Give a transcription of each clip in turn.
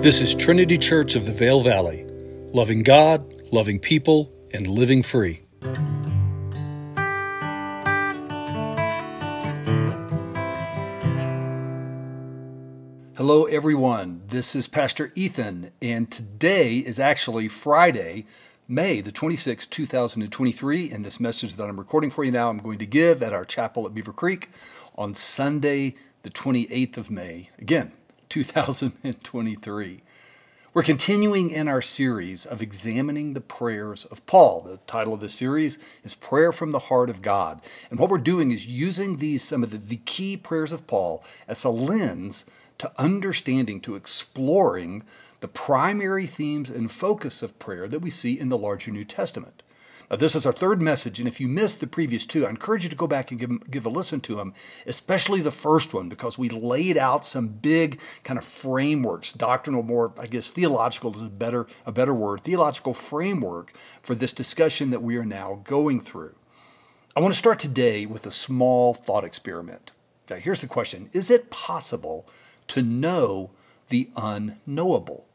This is Trinity Church of the Vail Valley, loving God, loving people, and living free. Hello everyone, this is Pastor Ethan, and today is actually Friday, May the 26th, 2023, and this message that I'm recording for you now I'm going to give at our chapel at Beaver Creek on Sunday the 28th of May, again, 2023. We're continuing in our series of examining the prayers of Paul. The title of the series is Prayer from the Heart of God. And what we're doing is using these some of the key prayers of Paul as a lens to understanding, to exploring the primary themes and focus of prayer that we see in the larger New Testament. Now, this is our third message, and if you missed the previous two, I encourage you to go back and give a listen to them, especially the first one, because we laid out some big kind of frameworks, doctrinal, more, I guess, theological is a better word, theological framework for this discussion that we are now going through. I want to start today with a small thought experiment. Now, here's the question. Is it possible to know the unknowable?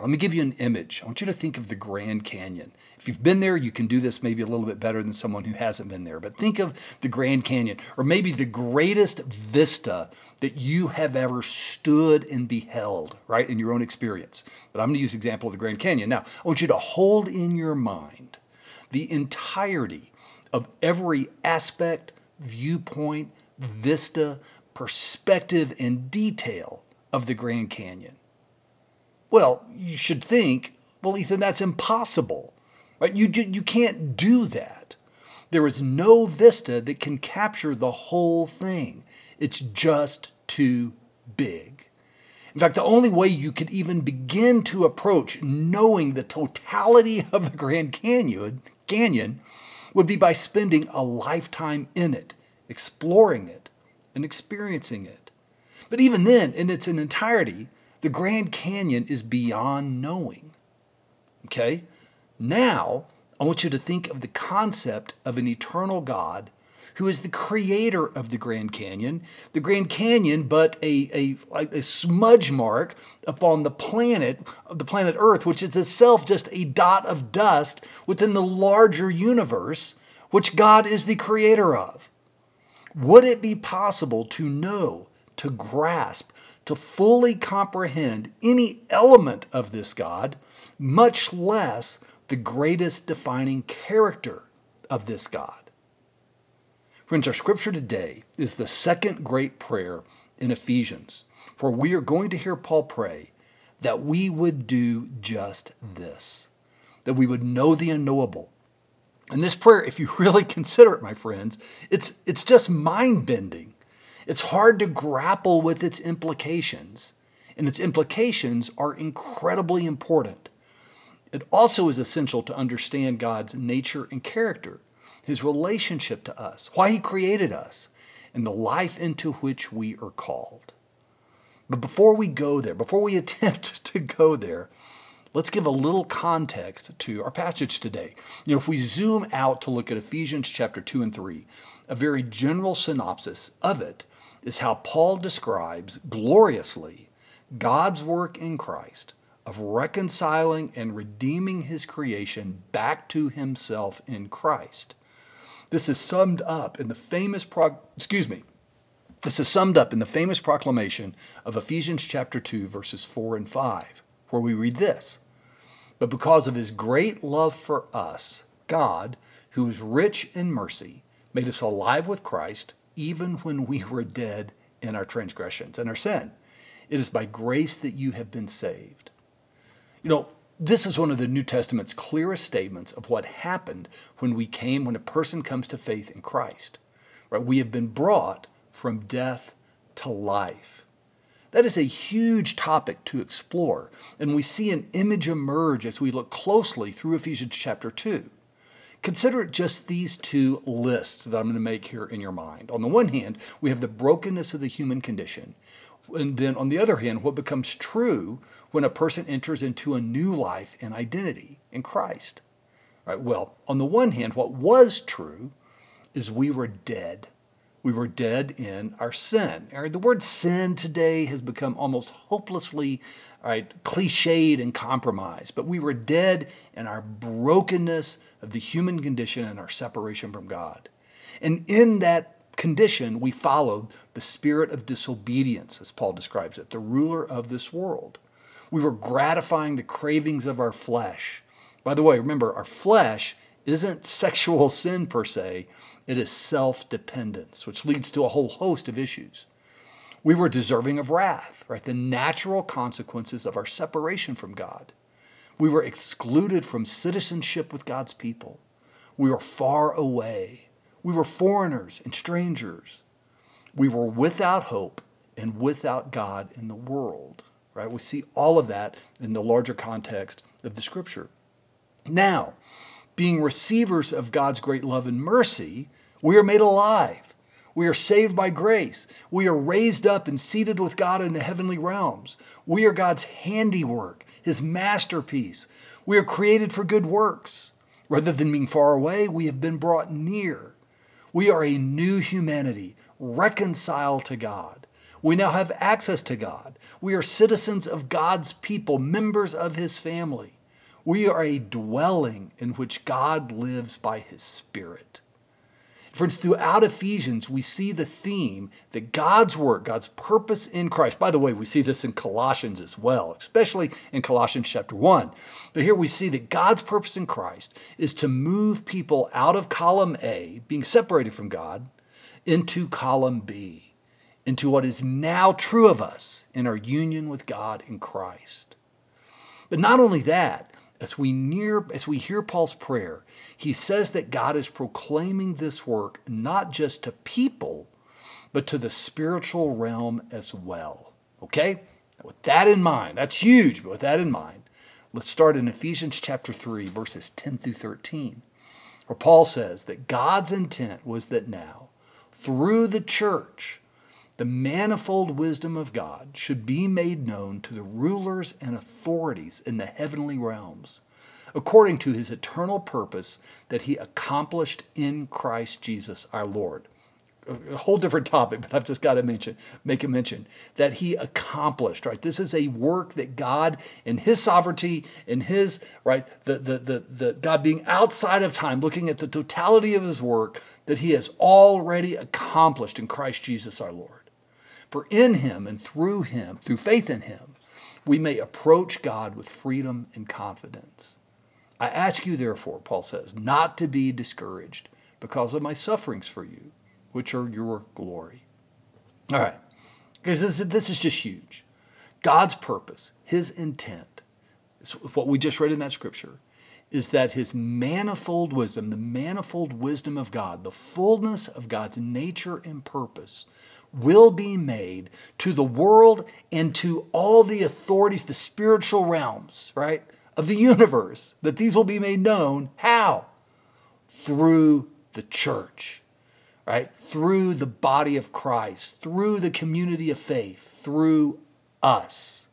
Let me give you an image. I want you to think of the Grand Canyon. If you've been there, you can do this maybe a little bit better than someone who hasn't been there, but think of the Grand Canyon, or maybe the greatest vista that you have ever stood and beheld, right, in your own experience. But I'm going to use the example of the Grand Canyon. Now, I want you to hold in your mind the entirety of every aspect, viewpoint, vista, perspective, and detail of the Grand Canyon. Well, you should think, well, Ethan, that's impossible, right? You can't do that. There is no vista that can capture the whole thing. It's just too big. In fact, the only way you could even begin to approach knowing the totality of the Grand Canyon would be by spending a lifetime in it, exploring it, and experiencing it. But even then, in its entirety, the Grand Canyon is beyond knowing. Okay? Now, I want you to think of the concept of an eternal God who is the creator of the Grand Canyon, but a smudge mark upon the planet Earth, which is itself just a dot of dust within the larger universe, which God is the creator of. Would it be possible to know, to grasp, to fully comprehend any element of this God, much less the greatest defining character of this God? Friends, our scripture today is the second great prayer in Ephesians, where we are going to hear Paul pray that we would do just this, that we would know the unknowable. And this prayer, if you really consider it, my friends, it's just mind-bending. It's hard to grapple with its implications, and its implications are incredibly important. It also is essential to understand God's nature and character, his relationship to us, why he created us, and the life into which we are called. But before we go there, before we attempt to go there, let's give a little context to our passage today. You know, if we zoom out to look at Ephesians chapter 2 and 3, a very general synopsis of it is how Paul describes gloriously God's work in Christ of reconciling and redeeming his creation back to himself in Christ. This is summed up in the famous proclamation of Ephesians chapter 2, verses 4 and 5. Where we read this, but because of his great love for us, God, who is rich in mercy, made us alive with Christ, even when we were dead in our transgressions and our sin. It is by grace that you have been saved. You know, this is one of the New Testament's clearest statements of what happened when a person comes to faith in Christ. Right? We have been brought from death to life. That is a huge topic to explore, and we see an image emerge as we look closely through Ephesians chapter 2. Consider it just these two lists that I'm going to make here in your mind. On the one hand, we have the brokenness of the human condition, and then on the other hand, what becomes true when a person enters into a new life and identity in Christ. All right, well, on the one hand, what was true is we were dead. We were dead in our sin. All right, the word sin today has become almost hopelessly cliched and compromised, but we were dead in our brokenness of the human condition and our separation from God. And in that condition, we followed the spirit of disobedience, as Paul describes it, the ruler of this world. We were gratifying the cravings of our flesh. By the way, remember, our flesh isn't sexual sin per se, it is self-dependence, which leads to a whole host of issues. We were deserving of wrath, right? The natural consequences of our separation from God. We were excluded from citizenship with God's people. We were far away. We were foreigners and strangers. We were without hope and without God in the world, right? We see all of that in the larger context of the Scripture. Now, being receivers of God's great love and mercy, we are made alive. We are saved by grace. We are raised up and seated with God in the heavenly realms. We are God's handiwork, His masterpiece. We are created for good works. Rather than being far away, we have been brought near. We are a new humanity, reconciled to God. We now have access to God. We are citizens of God's people, members of His family. We are a dwelling in which God lives by His Spirit. Friends, throughout Ephesians, we see the theme that God's work, God's purpose in Christ. By the way, we see this in Colossians as well, especially in Colossians chapter 1. But here we see that God's purpose in Christ is to move people out of column A, being separated from God, into column B, into what is now true of us in our union with God in Christ. But not only that, as we hear Paul's prayer, he says that God is proclaiming this work not just to people, but to the spiritual realm as well. Okay? With that in mind, that's huge, but with that in mind, let's start in Ephesians chapter 3, verses 10 through 13, where Paul says that God's intent was that now, through the church, the manifold wisdom of God should be made known to the rulers and authorities in the heavenly realms, according to His eternal purpose that He accomplished in Christ Jesus our Lord. A whole different topic, but I've just got to make a mention, that He accomplished, right? This is a work that God, in His sovereignty, in His, right, the God being outside of time, looking at the totality of His work, that He has already accomplished in Christ Jesus our Lord. For in Him and through Him, through faith in Him, we may approach God with freedom and confidence. I ask you, therefore, Paul says, not to be discouraged because of my sufferings for you, which are your glory. All right, because this is just huge. God's purpose, His intent, what we just read in that Scripture, is that His manifold wisdom, the manifold wisdom of God, the fullness of God's nature and purpose, will be made to the world and to all the authorities, the spiritual realms, right, of the universe, that these will be made known. How? Through the church, right? Through the body of Christ, through the community of faith, through us,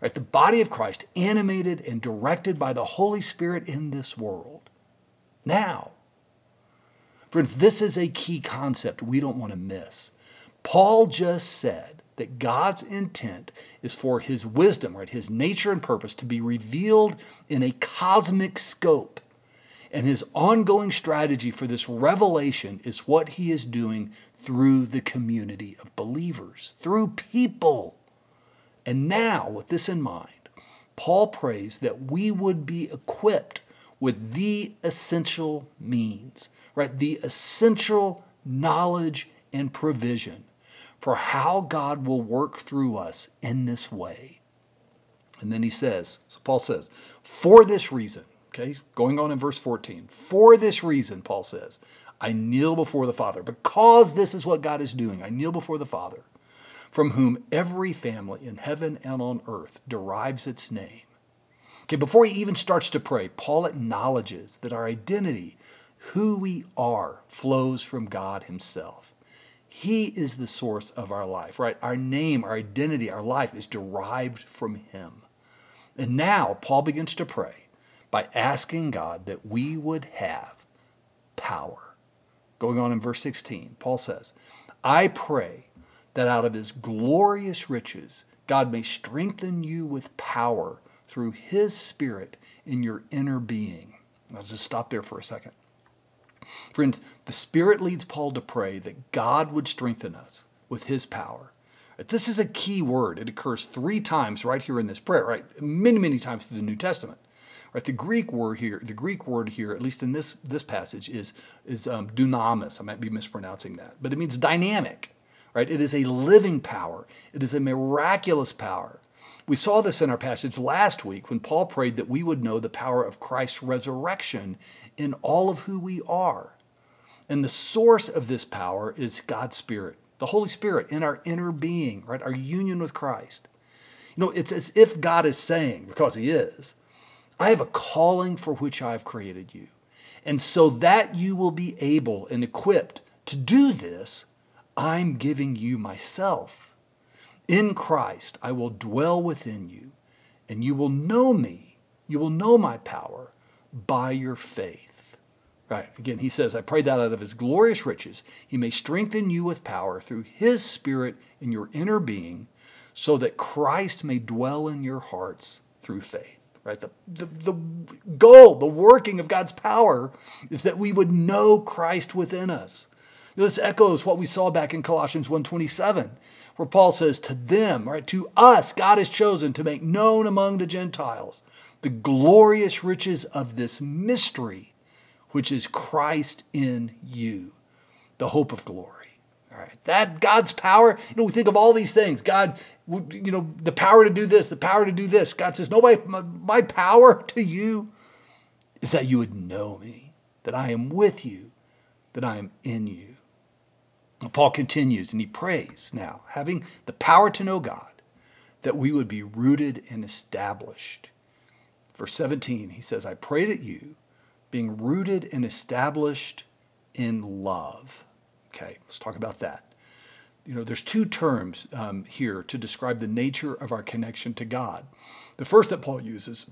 right? The body of Christ animated and directed by the Holy Spirit in this world. Now, friends, this is a key concept we don't want to miss. Paul just said that God's intent is for His wisdom, right, His nature and purpose to be revealed in a cosmic scope. And His ongoing strategy for this revelation is what He is doing through the community of believers, through people. And now, with this in mind, Paul prays that we would be equipped with the essential means, right, the essential knowledge and provision for how God will work through us in this way. And then he says, so Paul says, for this reason, okay, going on in verse 14, for this reason, Paul says, I kneel before the Father, because this is what God is doing. I kneel before the Father, from whom every family in heaven and on earth derives its name. Okay, before he even starts to pray, Paul acknowledges that our identity, who we are, flows from God Himself. He is the source of our life, right? Our name, our identity, our life is derived from Him. And now Paul begins to pray by asking God that we would have power. Going on in verse 16, Paul says, I pray that out of his glorious riches, God may strengthen you with power through his Spirit in your inner being. I'll just stop there for a second. Friends, the Spirit leads Paul to pray that God would strengthen us with his power. This is a key word. It occurs 3 times right here in this prayer, right? Many, many times through the New Testament. Right? The Greek word here, at least in this passage, is dunamis. I might be mispronouncing that, but it means dynamic. Right? It is a living power. It is a miraculous power. We saw this in our passage last week when Paul prayed that we would know the power of Christ's resurrection in all of who we are. And the source of this power is God's Spirit, the Holy Spirit in our inner being, right? Our union with Christ. You know, it's as if God is saying, because he is, I have a calling for which I have created you. And so that you will be able and equipped to do this, I'm giving you myself. In Christ, I will dwell within you, and you will know me, you will know my power by your faith. Right? Again, he says, I pray that out of his glorious riches, he may strengthen you with power through his Spirit in your inner being, so that Christ may dwell in your hearts through faith. Right? The goal, the working of God's power is that we would know Christ within us. This echoes what we saw back in Colossians 1:27, where Paul says, to them, right, to us, God has chosen to make known among the Gentiles the glorious riches of this mystery, which is Christ in you, the hope of glory. All right, that God's power, you know, we think of all these things. God, you know, the power to do this, the power to do this. God says, no, my power to you is that you would know me, that I am with you, that I am in you. Paul continues, and he prays now, having the power to know God, that we would be rooted and established. Verse 17, he says, I pray that you, being rooted and established in love. Okay, let's talk about that. You know, there's 2 terms here to describe the nature of our connection to God. The first that Paul uses,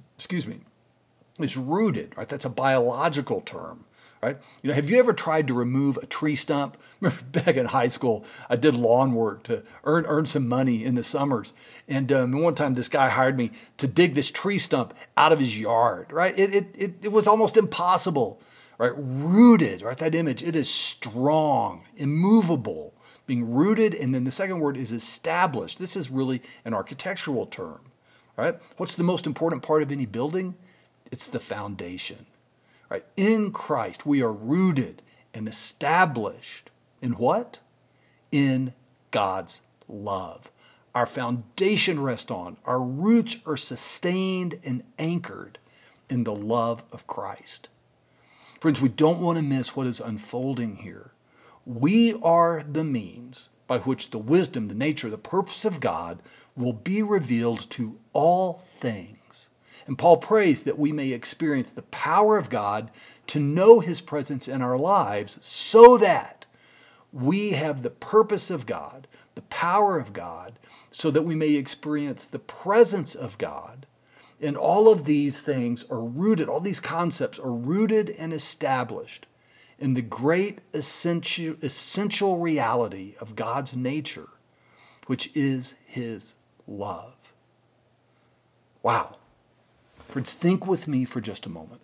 is rooted, right? That's a biological term. Right? You know, have you ever tried to remove a tree stump? Remember back in high school, I did lawn work to earn some money in the summers. And one time this guy hired me to dig this tree stump out of his yard, right? It was almost impossible, right? Rooted, right? That image, it is strong, immovable, being rooted. And then the second word is established. This is really an architectural term, right? What's the most important part of any building? It's the foundation. Right. In Christ, we are rooted and established in what? In God's love. Our foundation rests on, our roots are sustained and anchored in the love of Christ. Friends, we don't want to miss what is unfolding here. We are the means by which the wisdom, the nature, the purpose of God will be revealed to all things. And Paul prays that we may experience the power of God to know his presence in our lives so that we have the purpose of God, the power of God, so that we may experience the presence of God. And all of these things are rooted, all these concepts are rooted and established in the great essential reality of God's nature, which is his love. Wow. Friends, think with me for just a moment.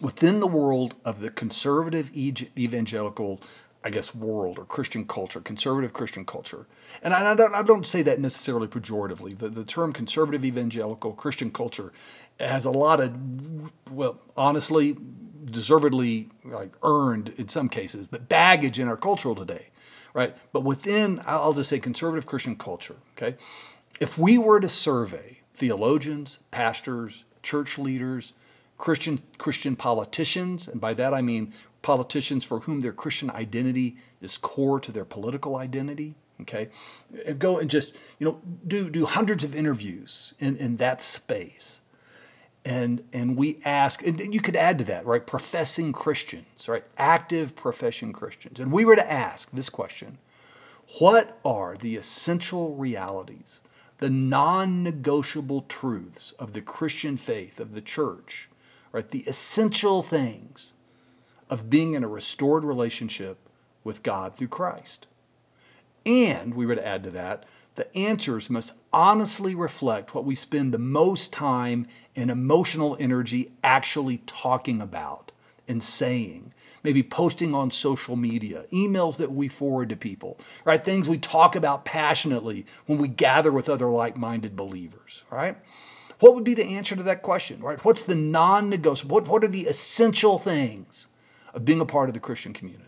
Within the world of the conservative evangelical, world or Christian culture, conservative Christian culture, and I don't say that necessarily pejoratively. The term conservative evangelical Christian culture has a lot of, well, honestly, deservedly earned in some cases, but baggage in our culture today, right? But within, I'll just say conservative Christian culture, okay? If we were to survey theologians, pastors, church leaders, Christian politicians, and by that I mean politicians for whom their Christian identity is core to their political identity, okay? And go and just, you know, do hundreds of interviews in that space. And we ask, and you could add to that, right, professing Christians, right, active professing Christians. And we were to ask this question, what are the essential realities, the non-negotiable truths of the Christian faith, of the church, right? The essential things of being in a restored relationship with God through Christ. And we would add to that, the answers must honestly reflect what we spend the most time and emotional energy actually talking about and saying. Maybe posting on social media, emails that we forward to people, right? Things we talk about passionately when we gather with other like-minded believers, right? What would be the answer to that question, right? What's the non-negotiable? What are the essential things of being a part of the Christian community?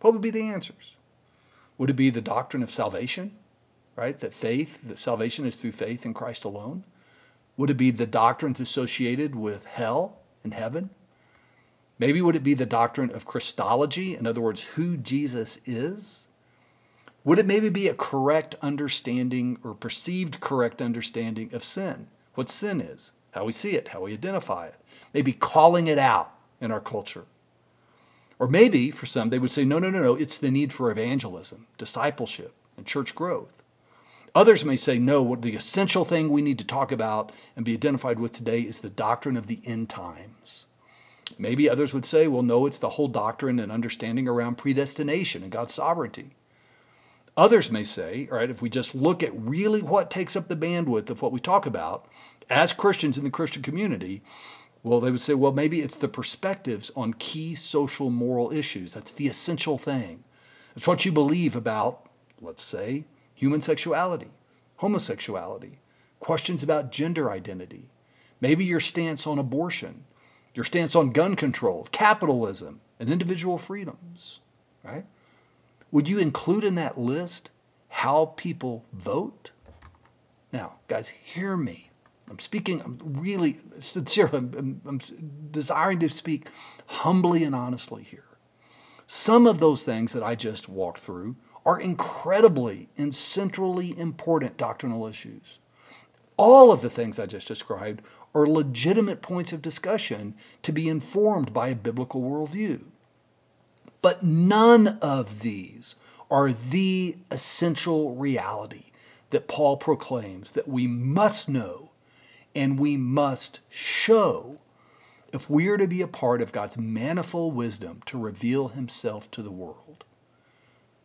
What would be the answers? Would it be the doctrine of salvation, right? That salvation is through faith in Christ alone? Would it be the doctrines associated with hell and heaven? Maybe would it be the doctrine of Christology, in other words, who Jesus is? Would it maybe be a correct understanding or perceived correct understanding of sin, what sin is, how we see it, how we identify it, maybe calling it out in our culture? Or maybe, for some, they would say, no, it's the need for evangelism, discipleship, and church growth. Others may say, no, what the essential thing we need to talk about and be identified with today is the doctrine of the end times. Maybe others would say, well, no, it's the whole doctrine and understanding around predestination and God's sovereignty. Others may say, all right, if we just look at really what takes up the bandwidth of what we talk about as Christians in the Christian community, well, they would say, well, maybe it's the perspectives on key social moral issues. That's the essential thing. It's what you believe about, let's say, human sexuality, homosexuality, questions about gender identity, maybe your stance on abortion, your stance on gun control, capitalism, and individual freedoms, right? Would you include in that list how people vote? Now, guys, hear me. I'm desiring to speak humbly and honestly here. Some of those things that I just walked through are incredibly and centrally important doctrinal issues. All of the things I just described are legitimate points of discussion to be informed by a biblical worldview. But none of these are the essential reality that Paul proclaims that we must know and we must show if we are to be a part of God's manifold wisdom to reveal himself to the world.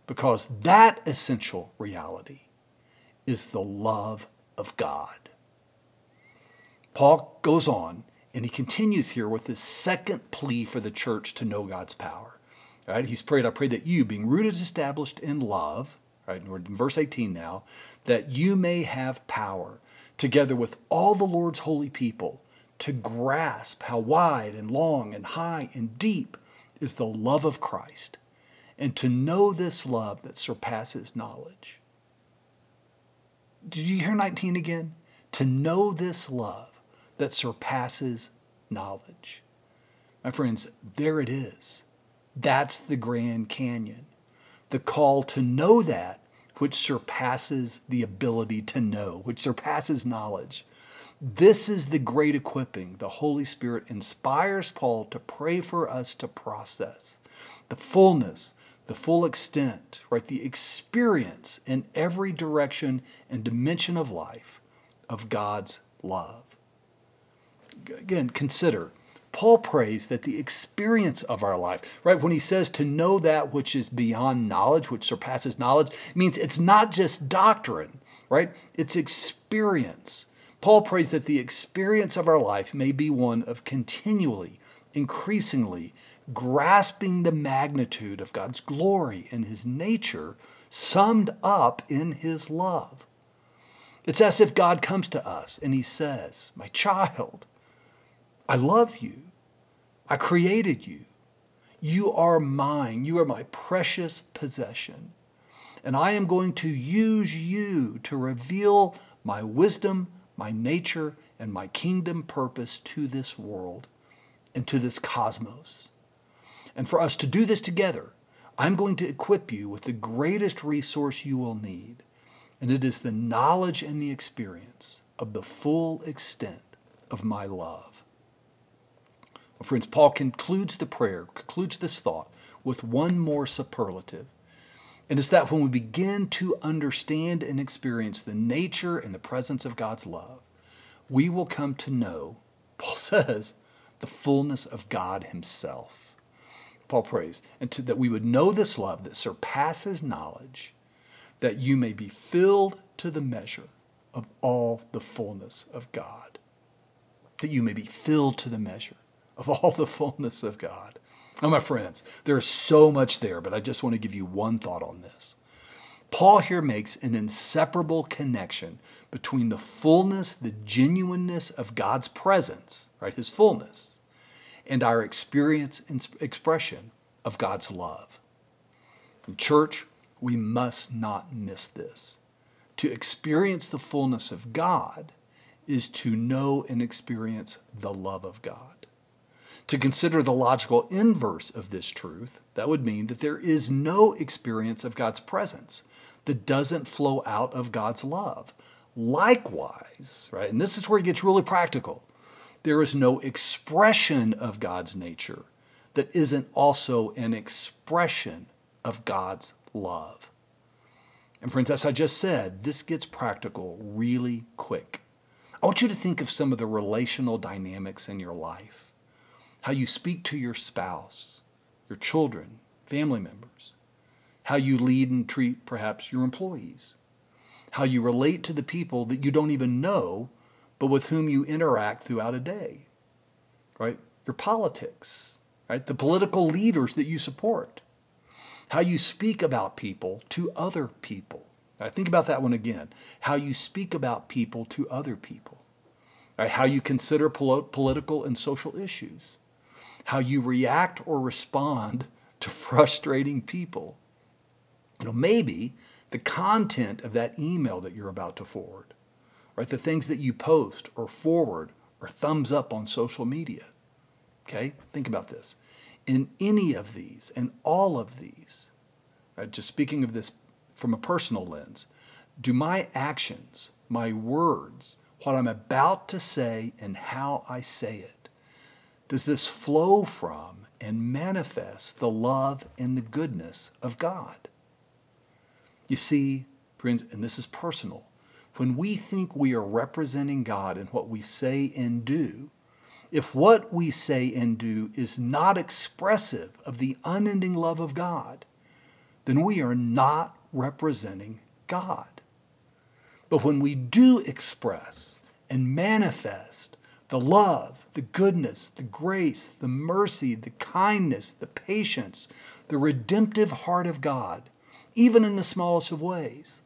Because that essential reality is the love of God. Paul goes on, and he continues here with this second plea for the church to know God's power. All right? He's prayed, I pray that you, being rooted and established in love, right? And we're in verse 18 now, that you may have power, together with all the Lord's holy people, to grasp how wide and long and high and deep is the love of Christ, and to know this love that surpasses knowledge. Did you hear 19 again? To know this love that surpasses knowledge. My friends, there it is. That's the Grand Canyon. The call to know that which surpasses the ability to know, which surpasses knowledge. This is the great equipping the Holy Spirit inspires Paul to pray for us to process. The fullness, the full extent, right? The experience in every direction and dimension of life of God's love. Again, consider, Paul prays that the experience of our life, right, when he says to know that which is beyond knowledge, which surpasses knowledge, means it's not just doctrine, right? It's experience. Paul prays that the experience of our life may be one of continually, increasingly grasping the magnitude of God's glory and his nature summed up in his love. It's as if God comes to us and he says, my child, I love you. I created you. You are mine. You are my precious possession. And I am going to use you to reveal my wisdom, my nature, and my kingdom purpose to this world and to this cosmos. And for us to do this together, I'm going to equip you with the greatest resource you will need. And it is the knowledge and the experience of the full extent of my love. Well, friends, Paul concludes this thought with one more superlative. And it's that when we begin to understand and experience the nature and the presence of God's love, we will come to know, Paul says, the fullness of God himself. Paul prays, and that we would know this love that surpasses knowledge, that you may be filled to the measure of all the fullness of God. That you may be filled to the measure of all the fullness of God. Now, my friends, there is so much there, but I just want to give you one thought on this. Paul here makes an inseparable connection between the fullness, the genuineness of God's presence, right, his fullness, and our experience and expression of God's love. In church, we must not miss this. To experience the fullness of God is to know and experience the love of God. To consider the logical inverse of this truth, that would mean that there is no experience of God's presence that doesn't flow out of God's love. Likewise, right, and this is where it gets really practical, there is no expression of God's nature that isn't also an expression of God's love. And friends, as I just said, this gets practical really quick. I want you to think of some of the relational dynamics in your life. How you speak to your spouse, your children, family members. How you lead and treat perhaps your employees. How you relate to the people that you don't even know, but with whom you interact throughout a day. Right? Your politics. Right? The political leaders that you support. How you speak about people to other people. Right? Think about that one again. How you speak about people to other people. Right? How you consider political and social issues. How you react or respond to frustrating people. You know, maybe the content of that email that you're about to forward, right? The things that you post or forward or thumbs up on social media, okay? Think about this. In any of these and all of these, right? Just speaking of this from a personal lens, do my actions, my words, what I'm about to say and how I say it, does this flow from and manifest the love and the goodness of God? You see, friends, and this is personal, when we think we are representing God in what we say and do, if what we say and do is not expressive of the unending love of God, then we are not representing God. But when we do express and manifest the love, the goodness, the grace, the mercy, the kindness, the patience, the redemptive heart of God, even in the smallest of ways,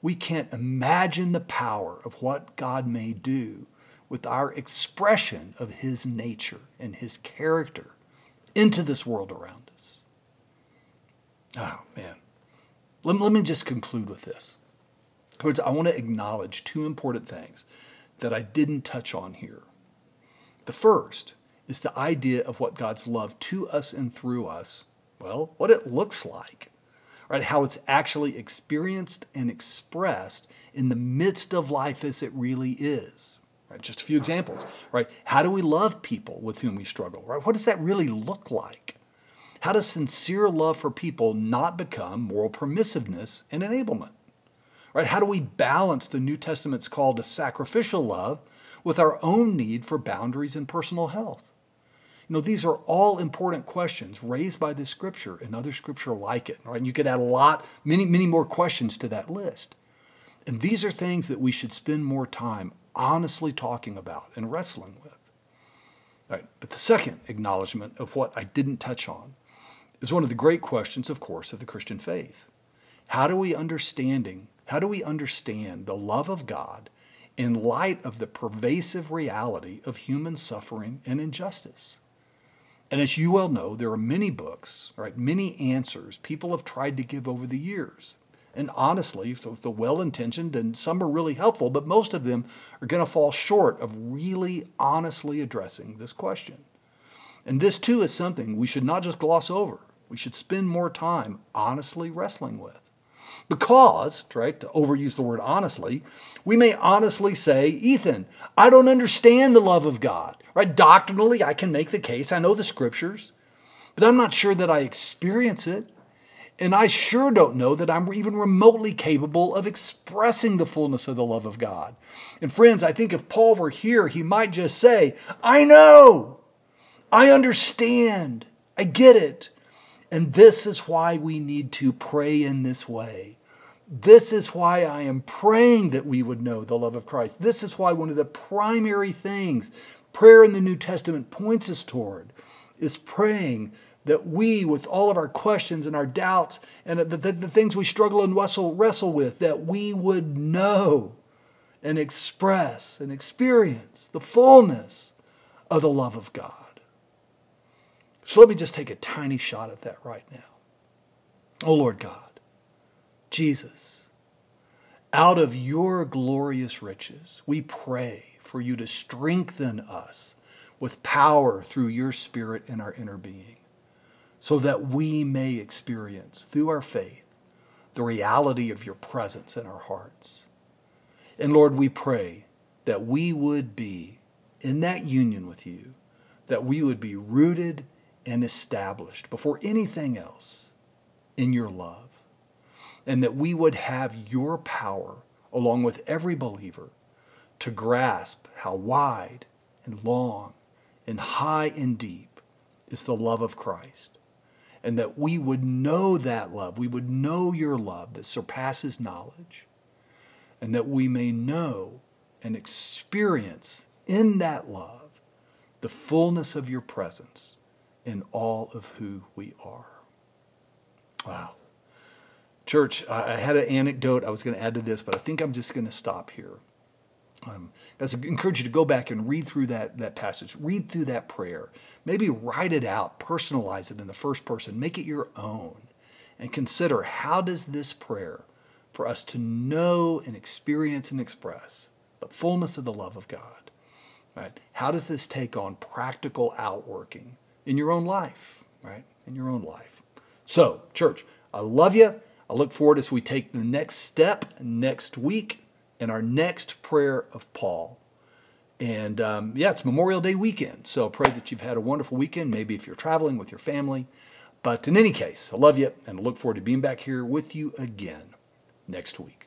we can't imagine the power of what God may do with our expression of his nature and his character into this world around us. Oh, man. Let me just conclude with this. Words, I want to acknowledge two important things that I didn't touch on here. The first is the idea of what God's love to us and through us, well, what it looks like, right? How it's actually experienced and expressed in the midst of life as it really is, right? Just a few examples, right? How do we love people with whom we struggle, right? What does that really look like? How does sincere love for people not become moral permissiveness and enablement, right? How do we balance the New Testament's call to sacrificial love with our own need for boundaries and personal health? You know, these are all important questions raised by this scripture and other scripture like it, right? And you could add many more questions to that list. And these are things that we should spend more time honestly talking about and wrestling with. All right, but the second acknowledgement of what I didn't touch on is one of the great questions, of course, of the Christian faith. How do we understand the love of God in light of the pervasive reality of human suffering and injustice? And as you well know, there are many books, right, many answers people have tried to give over the years. And honestly, so the well-intentioned, and some are really helpful, but most of them are going to fall short of really honestly addressing this question. And this, too, is something we should not just gloss over. We should spend more time honestly wrestling with. Because, right, to overuse the word honestly, we may honestly say, Ethan, I don't understand the love of God, right? Doctrinally, I can make the case. I know the scriptures, but I'm not sure that I experience it. And I sure don't know that I'm even remotely capable of expressing the fullness of the love of God. And friends, I think if Paul were here, he might just say, I know, I understand, I get it. And this is why we need to pray in this way, This is why I am praying that we would know the love of Christ. This is why one of the primary things prayer in the New Testament points us toward is praying that we, with all of our questions and our doubts and the things we struggle and wrestle with, that we would know and express and experience the fullness of the love of God. So let me just take a tiny shot at that right now. Oh, Lord God, Jesus, out of your glorious riches, we pray for you to strengthen us with power through your Spirit in our inner being, so that we may experience through our faith the reality of your presence in our hearts. And Lord, we pray that we would be in that union with you, that we would be rooted and established before anything else in your love, and that we would have your power along with every believer to grasp how wide and long and high and deep is the love of Christ, and that we would know that love, we would know your love that surpasses knowledge, and that we may know and experience in that love the fullness of your presence in all of who we are. Wow. Church, I had an anecdote I was going to add to this, but I think I'm just going to stop here. I encourage you to go back and read through that passage, read through that prayer, maybe write it out, personalize it in the first person, make it your own, and consider how does this prayer for us to know and experience and express the fullness of the love of God, right? How does this take on practical outworking in your own life, right? In your own life. So, church, I love you. I look forward as we take the next step next week in our next prayer of Paul. And it's Memorial Day weekend. So pray that you've had a wonderful weekend, maybe if you're traveling with your family. But in any case, I love you and I look forward to being back here with you again next week.